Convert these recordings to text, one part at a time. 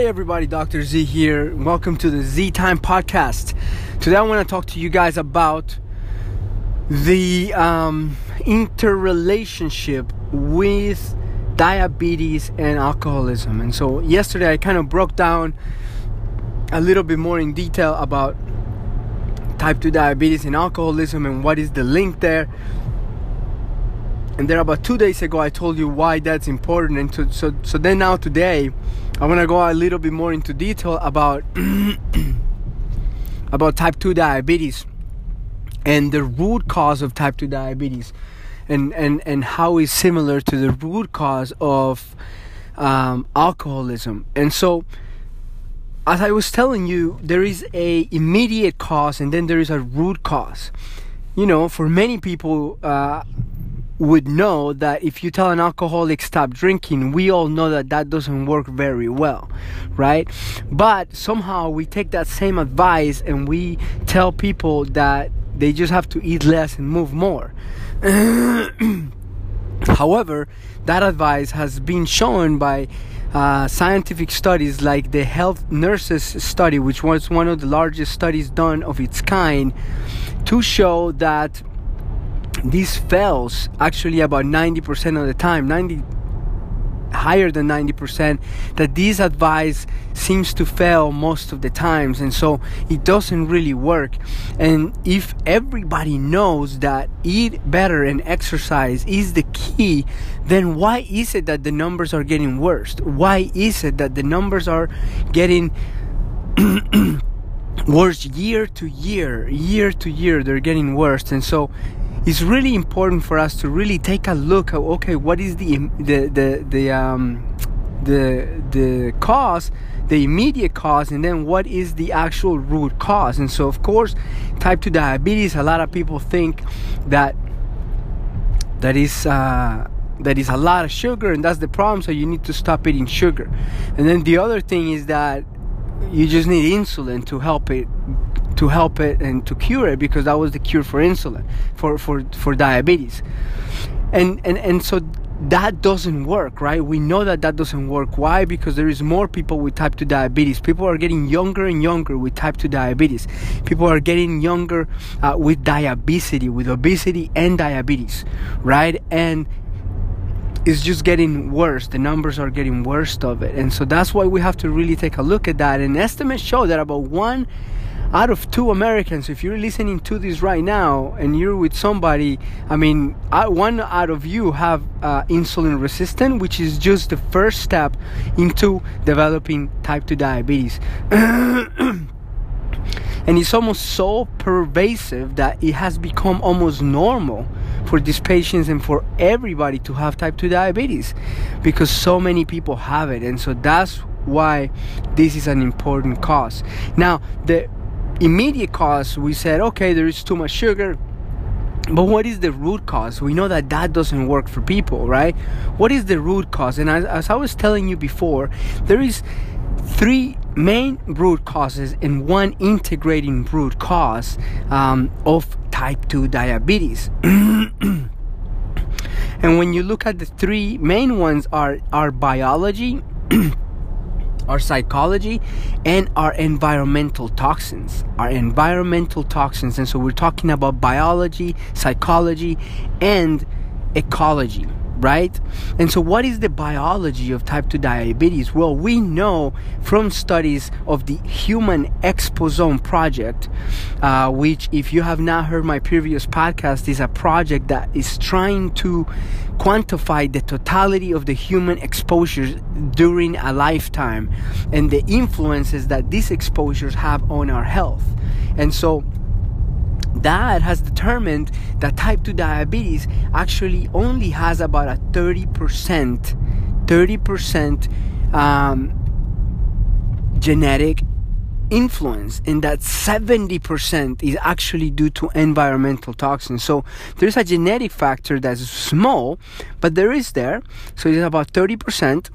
Hey everybody, Dr. Z here. Welcome to the Z Time podcast. Today I want to talk to you guys about the interrelationship with diabetes and alcoholism. And so yesterday I kind of broke down a little bit more in detail about type 2 diabetes and alcoholism and what is the link there. And there about 2 days ago I told you why that's important, and so then now today I want to go a little bit more into detail about about type 2 diabetes and the root cause of type 2 diabetes and how it's similar to the root cause of alcoholism. And so as I was telling you, there is a immediate cause and then there is a root cause. You know, for many people would know that if you tell an alcoholic stop drinking, we all know that that doesn't work very well, right? But somehow we take that same advice and we tell people that they just have to eat less and move more. However, that advice has been shown by scientific studies like the Health Nurses Study, which was one of the largest studies done of its kind, to show that this fails actually about 90% of the time, higher than 90%, that this advice seems to fail most of the times, and so it doesn't really work. And if everybody knows that eat better and exercise is the key, then why is it that the numbers are getting worse? Why is it that the numbers are getting worse year to year? They're getting worse. And so it's really important for us to really take a look at, okay, what is the cause, the immediate cause, and then what is the actual root cause. And so, of course, type 2 diabetes, a lot of people think that that is a lot of sugar, and that's the problem, so you need to stop eating sugar. And then the other thing is that you just need insulin to help it and to cure it, because that was the cure for insulin for diabetes, and so that doesn't work, right? We know that doesn't work. Why? Because there is more people with type 2 diabetes. People are getting younger and younger with type 2 diabetes. People are getting younger with diabesity, with obesity and diabetes, right? And it's just getting worse. The numbers are getting worse of it. And so that's why we have to really take a look at that. And estimates show that about 1 out of 2 Americans, if you're listening to this right now and you're with somebody, I mean, 1 out of you have insulin resistant, which is just the first step into developing type 2 diabetes. And it's almost so pervasive that it has become almost normal for these patients and for everybody to have type 2 diabetes, because so many people have it. And so that's why this is an important cause. Now, the immediate cause, we said, okay, there is too much sugar, but what is the root cause? We know that doesn't work for people, right? What is the root cause? And as I was telling you before, there is 3 main root causes and 1 integrating root cause of type 2 diabetes. And when you look at the 3 main ones, are our biology, our psychology, and our environmental toxins. And so we're talking about biology, psychology, and ecology, right? And so what is the biology of type 2 diabetes? Well, we know from studies of the Human Exposome Project, which, if you have not heard my previous podcast, is a project that is trying to quantify the totality of the human exposures during a lifetime and the influences that these exposures have on our health. And so that has determined that type 2 diabetes actually only has about a 30% genetic influence, and that 70% is actually due to environmental toxins. So there's a genetic factor that's small, but there is there. So it's about 30%.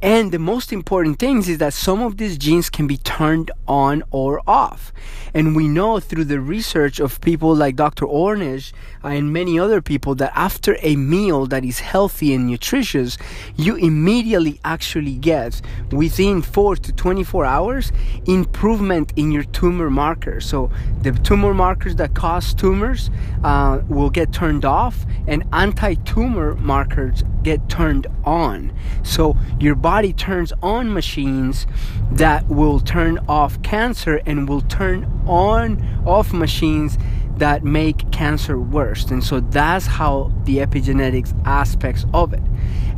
And the most important things is that some of these genes can be turned on or off. And we know through the research of people like Dr. Ornish and many other people that after a meal that is healthy and nutritious, you immediately actually get within 4 to 24 hours improvement in your tumor markers. So the tumor markers that cause tumors will get turned off, and anti-tumor markers get turned on. So your body turns on machines that will turn off cancer and will turn on off machines that make cancer worse. And so that's how the epigenetics aspects of it.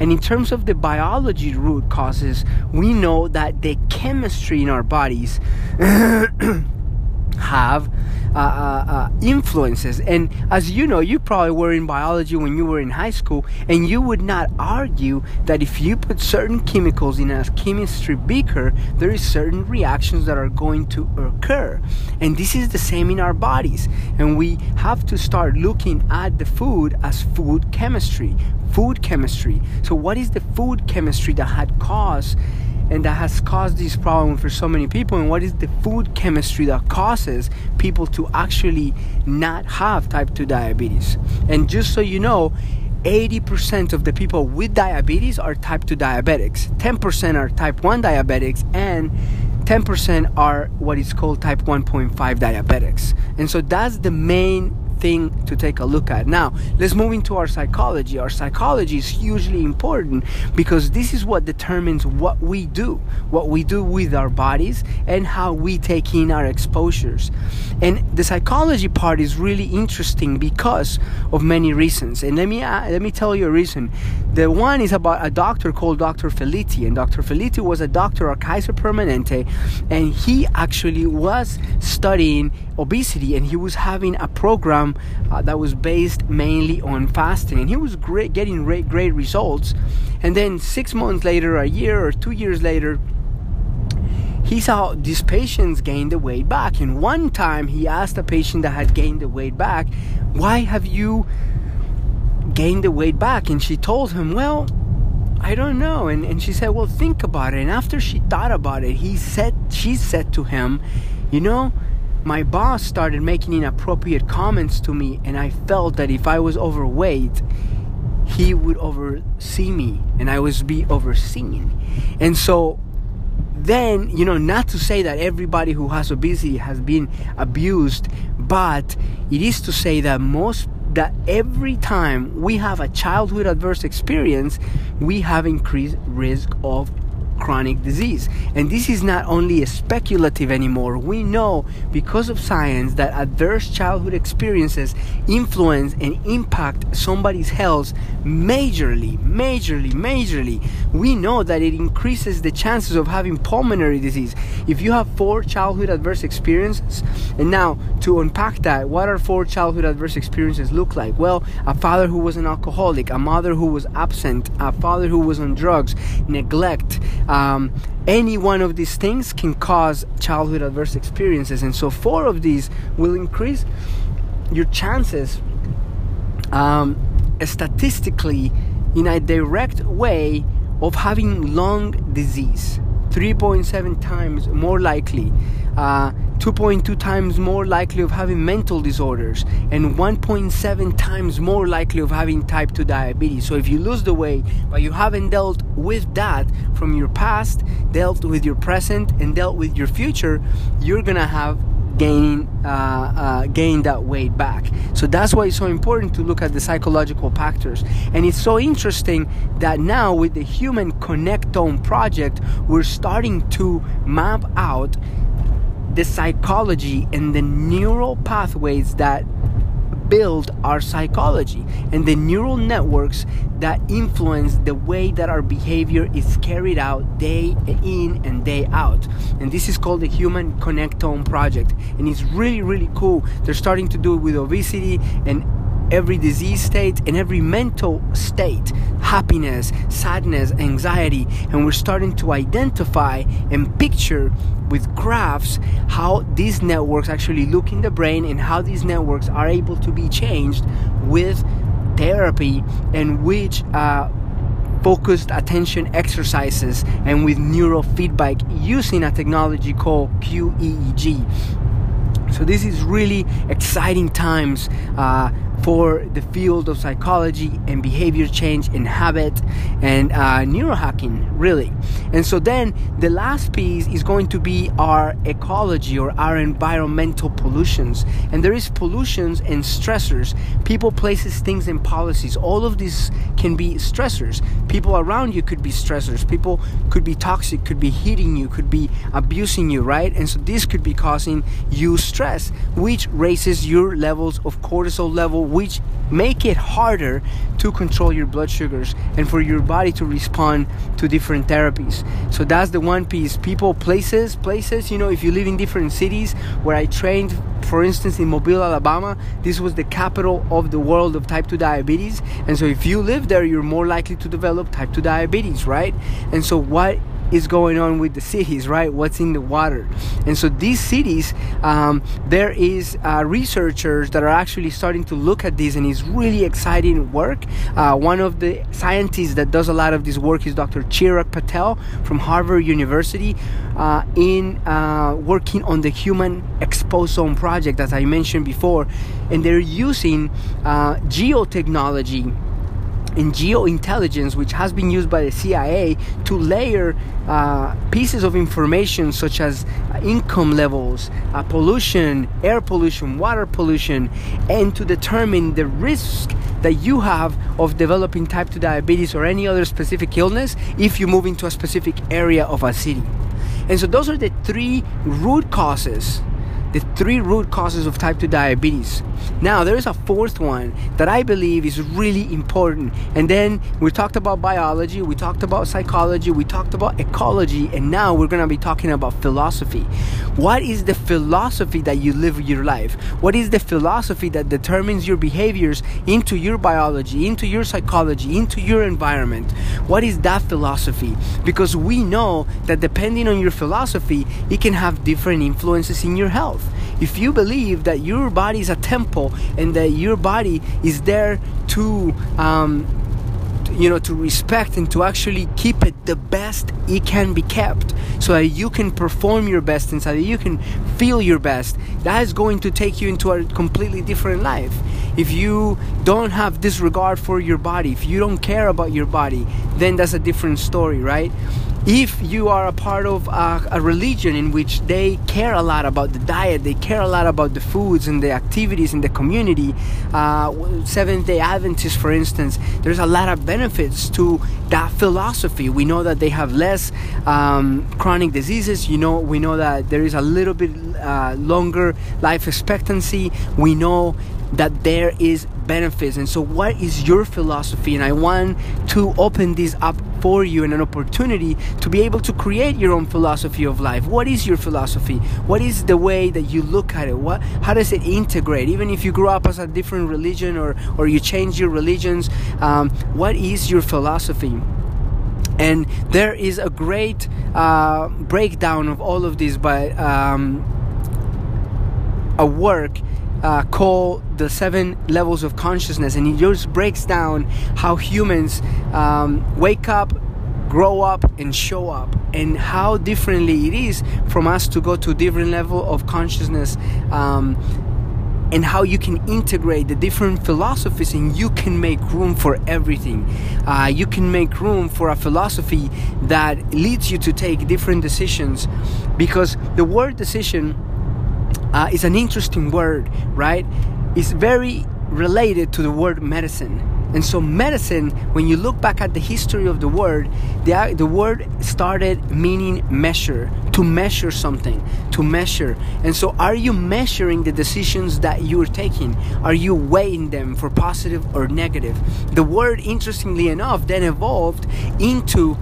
And in terms of the biology root causes, we know that the chemistry in our bodies have influences. And as you know, you probably were in biology when you were in high school, and you would not argue that if you put certain chemicals in a chemistry beaker, there is certain reactions that are going to occur. And this is the same in our bodies. And we have to start looking at the food as food chemistry. Food chemistry. So what is the food chemistry that had caused and that has caused this problem for so many people, and what is the food chemistry that causes people to actually not have type 2 diabetes? And just so you know, 80% of the people with diabetes are type 2 diabetics, 10% are type 1 diabetics, and 10% are what is called type 1.5 diabetics. And so that's the main thing to take a look at. Now, let's move into our psychology. Our psychology is hugely important because this is what determines what we do with our bodies, and how we take in our exposures. And the psychology part is really interesting because of many reasons. And let me tell you a reason. The one is about a doctor called Dr. Felitti, and Dr. Felitti was a doctor at Kaiser Permanente, and he actually was studying obesity, and he was having a program that was based mainly on fasting, and he was getting great results. And then 6 months later, a year or 2 years later, he saw these patients gain the weight back. And one time he asked a patient that had gained the weight back, "Why have you gained the weight back?" And she told him, "Well, I don't know." And she said, "Well, think about it." And after she thought about it, she said to him, "You know, my boss started making inappropriate comments to me, and I felt that if I was overweight, he would oversee me, and I would be overseen." And so then, you know, not to say that everybody who has obesity has been abused, but it is to say that every time we have a childhood adverse experience, we have increased risk of chronic disease. And this is not only speculative anymore. We know because of science that adverse childhood experiences influence and impact somebody's health majorly. We know that it increases the chances of having pulmonary disease. If you have 4 childhood adverse experiences, and now to unpack that, what are 4 childhood adverse experiences look like? Well, a father who was an alcoholic, a mother who was absent, a father who was on drugs, neglect, any one of these things can cause childhood adverse experiences. And so 4 of these will increase your chances statistically in a direct way of having lung disease. 3.7 times more likely, 2.2 times more likely of having mental disorders, and 1.7 times more likely of having type 2 diabetes. So if you lose the weight but you haven't dealt with that from your past, dealt with your present, and dealt with your future, you're gonna have gain that weight back. So that's why it's so important to look at the psychological factors. And it's so interesting that now with the Human Connectome Project, we're starting to map out the psychology and the neural pathways that build our psychology, and the neural networks that influence the way that our behavior is carried out day in and day out. And this is called the Human Connectome Project, and it's really, really cool. They're starting to do it with obesity and every disease state and every mental state, happiness, sadness, anxiety, and we're starting to identify and picture with graphs how these networks actually look in the brain and how these networks are able to be changed with therapy and which focused attention exercises and with neurofeedback using a technology called QEEG. So this is really exciting times for the field of psychology and behavior change and habit and neurohacking, really. And so then the last piece is going to be our ecology or our environmental pollutions. And there is pollutions and stressors. People, places, things, and policies. All of these can be stressors. People around you could be stressors. People could be toxic, could be hitting you, could be abusing you, right? And so this could be causing you stress, which raises your levels of cortisol level, which make it harder to control your blood sugars and for your body to respond to different therapies. So that's the one piece. People, places, you know, if you live in different cities. Where I trained, for instance, in Mobile, Alabama, this was the capital of the world of type 2 diabetes. And so if you live there, you're more likely to develop type 2 diabetes, right? And so what is going on with the cities, right? What's in the water? And so these cities, there is researchers that are actually starting to look at this, and it's really exciting work. One of the scientists that does a lot of this work is Dr. Chirag Patel from Harvard University, working on the Human Exposome Project, as I mentioned before, and they're using geotechnology and geointelligence, which has been used by the CIA to layer pieces of information such as income levels, pollution, air pollution, water pollution, and to determine the risk that you have of developing type 2 diabetes or any other specific illness if you move into a specific area of a city. And so those are the three root causes of type 2 diabetes. Now, there is a fourth one that I believe is really important. And then we talked about biology, we talked about psychology, we talked about ecology, and now we're going to be talking about philosophy. What is the philosophy that you live your life? What is the philosophy that determines your behaviors into your biology, into your psychology, into your environment? What is that philosophy? Because we know that depending on your philosophy, it can have different influences in your health. If you believe that your body is a temple and that your body is there to respect and to actually keep it the best it can be kept so that you can perform your best and so that you can feel your best, that is going to take you into a completely different life. If you don't have this regard for your body, if you don't care about your body, then that's a different story, right? If you are a part of a religion in which they care a lot about the diet, they care a lot about the foods and the activities in the community, Seventh-day Adventists, for instance, there's a lot of benefits to that philosophy. We know that they have less chronic diseases. We know that there is a little bit longer life expectancy. We know that there is benefits. And so what is your philosophy? And I want to open this up for you and an opportunity to be able to create your own philosophy of life. What is your philosophy? What is the way that you look at it? How does it integrate? Even if you grew up as a different religion or you change your religions, what is your philosophy? And there is a great breakdown of all of this by a work called The 7 Levels of Consciousness, and it just breaks down how humans wake up, grow up, and show up, and how differently it is from us to go to a different level of consciousness, and how you can integrate the different philosophies and you can make room for everything. You can make room for a philosophy that leads you to take different decisions, because the word decision is an interesting word, right? It's very related to the word medicine. And so medicine, when you look back at the history of the word, the word started meaning measure, to measure something, to measure. And so are you measuring the decisions that you're taking? Are you weighing them for positive or negative? The word, interestingly enough, then evolved into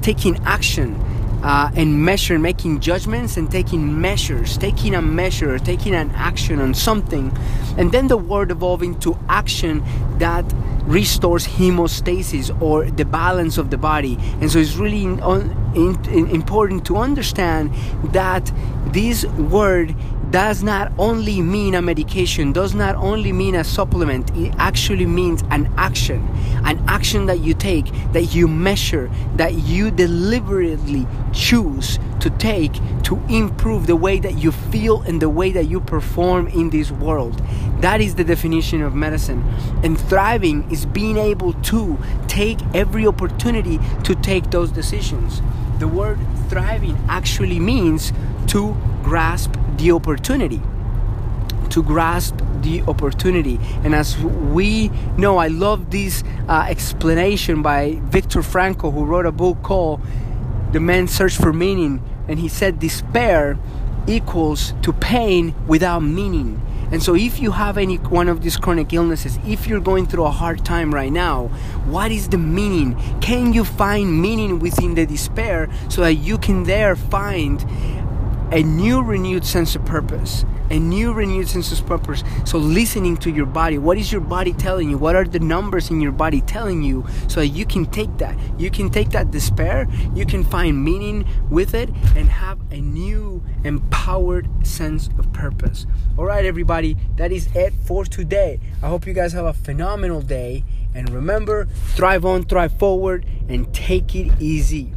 taking action. And measure, making judgments and taking measures, taking a measure, taking an action on something. And then the word evolved into action that restores hemostasis or the balance of the body. And so it's really important to understand that this word does not only mean a medication, does not only mean a supplement. It actually means an action that you take, that you measure, that you deliberately choose to take to improve the way that you feel and the way that you perform in this world. That is the definition of medicine. And thriving is being able to take every opportunity to take those decisions. The word thriving actually means to grasp the opportunity, to grasp the opportunity. And as we know, I love this explanation by Viktor Frankl, who wrote a book called The Man's Search for Meaning. And he said, despair equals to pain without meaning. And so if you have any one of these chronic illnesses, if you're going through a hard time right now, what is the meaning? Can you find meaning within the despair so that you can there find a new renewed sense of purpose? A new renewed sense of purpose. So listening to your body. What is your body telling you? What are the numbers in your body telling you so that you can take that? You can take that despair. You can find meaning with it and have a new empowered sense of purpose. All right, everybody. That is it for today. I hope you guys have a phenomenal day. And remember, thrive on, thrive forward, and take it easy.